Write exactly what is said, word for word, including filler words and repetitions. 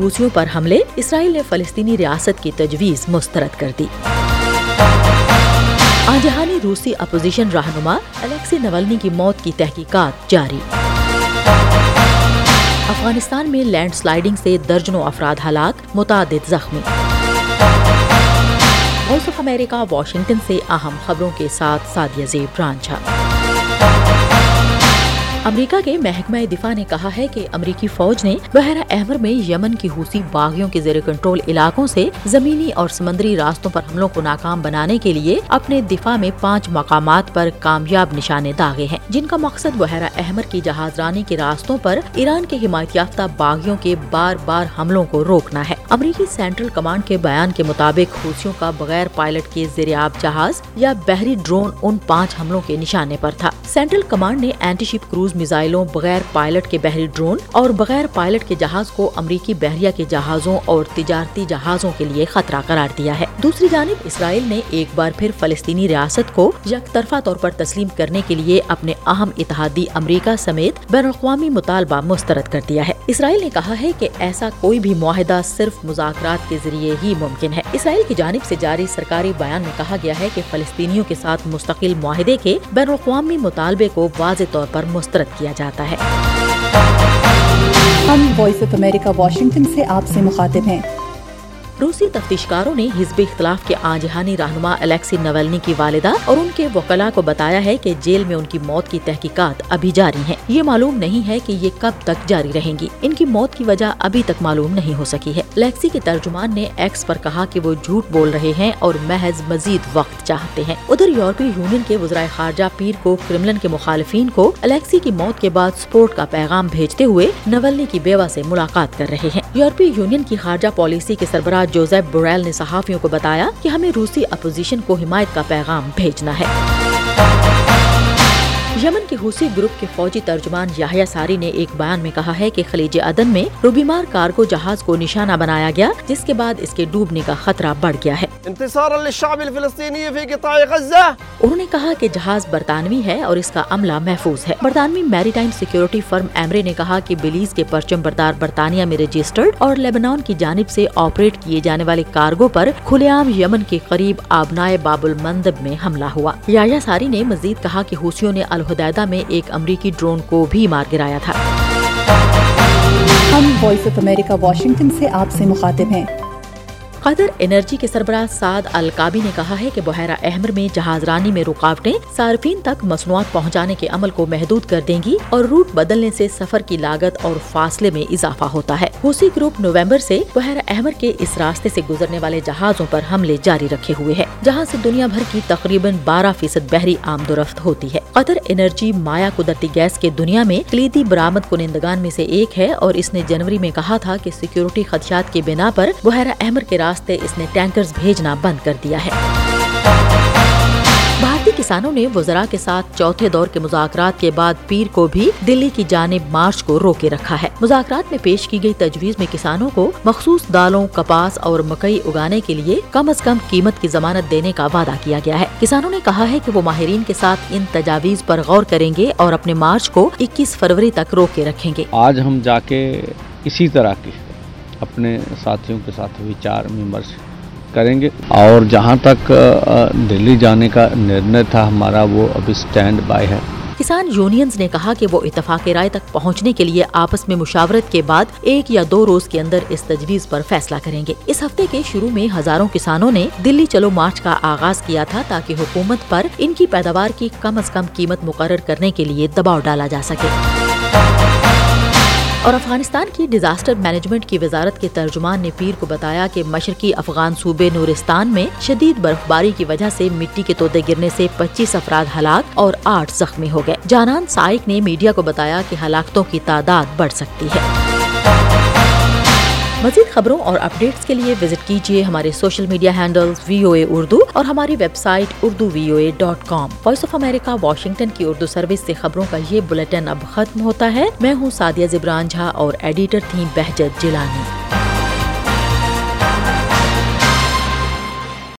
حوثیوں پر حملے، اسرائیل نے فلسطینی ریاست کی تجویز مسترد کر دی۔ آنجہانی روسی اپوزیشن رہنما الیکسی نوالنی کی موت کی تحقیقات جاری۔ افغانستان میں لینڈ سلائیڈنگ سے درجنوں افراد ہلاک، متعدد زخمی۔ وائس آف امریکہ واشنگٹن سے اہم خبروں کے ساتھ سعدیہ زیب رانجھا۔ امریکہ کے محکمہ دفاع نے کہا ہے کہ امریکی فوج نے بحیرہ احمر میں یمن کی حوثی باغیوں کے زیر کنٹرول علاقوں سے زمینی اور سمندری راستوں پر حملوں کو ناکام بنانے کے لیے اپنے دفاع میں پانچ مقامات پر کامیاب نشانے داغے ہیں، جن کا مقصد بحیرہ احمر کی جہاز رانی کے راستوں پر ایران کے حمایت یافتہ باغیوں کے بار بار حملوں کو روکنا ہے۔ امریکی سینٹرل کمانڈ کے بیان کے مطابق حوثیوں کا بغیر پائلٹ کے زیر آب جہاز یا بحری ڈرون ان پانچ حملوں کے نشانے پر تھا۔ سینٹرل کمانڈ نے اینٹی شپ کروز میزائلوں، بغیر پائلٹ کے بحری ڈرون اور بغیر پائلٹ کے جہاز کو امریکی بحریہ کے جہازوں اور تجارتی جہازوں کے لیے خطرہ قرار دیا ہے۔ دوسری جانب اسرائیل نے ایک بار پھر فلسطینی ریاست کو یک طرفہ طور پر تسلیم کرنے کے لیے اپنے اہم اتحادی امریکہ سمیت بین الاقوامی مطالبہ مسترد کر دیا ہے۔ اسرائیل نے کہا ہے کہ ایسا کوئی بھی معاہدہ صرف مذاکرات کے ذریعے ہی ممکن ہے۔ اسرائیل کی جانب سے جاری سرکاری بیان میں کہا گیا ہے کہ فلسطینیوں کے ساتھ مستقل معاہدے کے بین الاقوامی مطالبے کو واضح طور پر مسترد کیا جاتا ہے۔ ہم وائس آف امریکہ واشنگٹن سے آپ سے مخاطب ہیں۔ روسی تفتیش کاروں نے حزب اختلاف کے آنجہانی رہنما الیکسی نوالنی کی والدہ اور ان کے وکلاء کو بتایا ہے کہ جیل میں ان کی موت کی تحقیقات ابھی جاری ہیں۔ یہ معلوم نہیں ہے کہ یہ کب تک جاری رہیں گی۔ ان کی موت کی وجہ ابھی تک معلوم نہیں ہو سکی ہے۔ الیکسی کے ترجمان نے ایکس پر کہا کہ وہ جھوٹ بول رہے ہیں اور محض مزید وقت چاہتے ہیں۔ ادھر یورپی یونین کے وزرائے خارجہ پیر کو کرملن کے مخالفین کو الیکسی کی موت کے بعد سپورٹ کا پیغام بھیجتے ہوئے نوالنی کی بیوہ سے ملاقات کر رہے ہیں۔ یورپی یونین کی خارجہ پالیسی کے سربراہ جوزف بورل نے صحافیوں کو بتایا کہ ہمیں روسی اپوزیشن کو حمایت کا پیغام بھیجنا ہے۔ یمن کے حوثی گروپ کے فوجی ترجمان یاحیہ ساری نے ایک بیان میں کہا ہے کہ خلیج عدن میں روبیمار کارگو جہاز کو نشانہ بنایا گیا، جس کے بعد اس کے ڈوبنے کا خطرہ بڑھ گیا ہے۔ انتصارا للشعب الفلسطینی فی قطاع غزہ۔ انہوں نے کہا کہ جہاز برطانوی ہے اور اس کا عملہ محفوظ ہے۔ برطانوی میری ٹائم سیکیورٹی فرم ایمرے نے کہا کہ بلیز کے پرچم بردار برطانیہ میں رجسٹرڈ اور لیبنان کی جانب سے آپریٹ کیے جانے والے کارگو پر کھلے عام یمن کے قریب آبنائے باب المندب میں حملہ ہوا۔ یاحیہ ساری نے مزید کہا کہ حوثیوں نے الحدیدہ میں ایک امریکی ڈرون کو بھی مار گرایا تھا۔ ہم وائس آف امریکہ واشنگٹن سے آپ سے مخاطب ہیں۔ قطر انرجی کے سربراہ سعد ال کابی نے کہا ہے کہ بحیرہ احمر میں جہاز رانی میں رکاوٹیں صارفین تک مصنوعات پہنچانے کے عمل کو محدود کر دیں گی اور روٹ بدلنے سے سفر کی لاگت اور فاصلے میں اضافہ ہوتا ہے۔ حوثی گروپ نومبر سے بحیرہ احمر کے اس راستے سے گزرنے والے جہازوں پر حملے جاری رکھے ہوئے ہیں، جہاں سے دنیا بھر کی تقریباً بارہ فیصد بحری آمد و رفت ہوتی ہے۔ قطر انرجی مایا قدرتی گیس کے دنیا میں کلیدی برآمد کنندگان میں سے ایک ہے اور اس نے جنوری میں کہا تھا کہ سیکیورٹی خدشات کی بنا پر بحیرہ احمر کے راستے اس نے ٹینکرز بھیجنا بند کر دیا ہے۔ بھارتی کسانوں نے وزراء کے ساتھ چوتھے دور کے مذاکرات کے بعد پیر کو بھی دلی کی جانب مارچ کو روکے رکھا ہے۔ مذاکرات میں پیش کی گئی تجویز میں کسانوں کو مخصوص دالوں، کپاس اور مکئی اگانے کے لیے کم از کم قیمت کی ضمانت دینے کا وعدہ کیا گیا ہے۔ کسانوں نے کہا ہے کہ وہ ماہرین کے ساتھ ان تجاویز پر غور کریں گے اور اپنے مارچ کو اکیس فروری تک روکے رکھیں گے۔ آج ہم جا کے اسی طرح کی اپنے ساتھیوں کے ساتھ وچار ومرش کریں گے اور جہاں تک دلی جانے کا نرنے تھا ہمارا، وہ اب اسٹینڈ بائی ہے۔ کسان یونینز نے کہا کہ وہ اتفاق رائے تک پہنچنے کے لیے آپس میں مشاورت کے بعد ایک یا دو روز کے اندر اس تجویز پر فیصلہ کریں گے۔ اس ہفتے کے شروع میں ہزاروں کسانوں نے دلی چلو مارچ کا آغاز کیا تھا تاکہ حکومت پر ان کی پیداوار کی کم از کم قیمت مقرر کرنے کے لیے دباؤ ڈالا جا سکے۔ اور افغانستان کی ڈیزاسٹر مینجمنٹ کی وزارت کے ترجمان نے پیر کو بتایا کہ مشرقی افغان صوبے نورستان میں شدید برف باری کی وجہ سے مٹی کے تودے گرنے سے پچیس افراد ہلاک اور آٹھ زخمی ہو گئے۔ جانان سائق نے میڈیا کو بتایا کہ ہلاکتوں کی تعداد بڑھ سکتی ہے۔ مزید خبروں اور اپڈیٹس کے لیے وزٹ کیجیے ہمارے social media handles V O A Urdu اور ہماری website Urdu V O A dot com. Voice of America Washington کی اردو سروس سے خبروں کا یہ بلیٹن اب ختم ہوتا ہے۔ میں ہوں سعدیہ زیب رانجھا اور ایڈیٹر تھیں بہجت جیلانی۔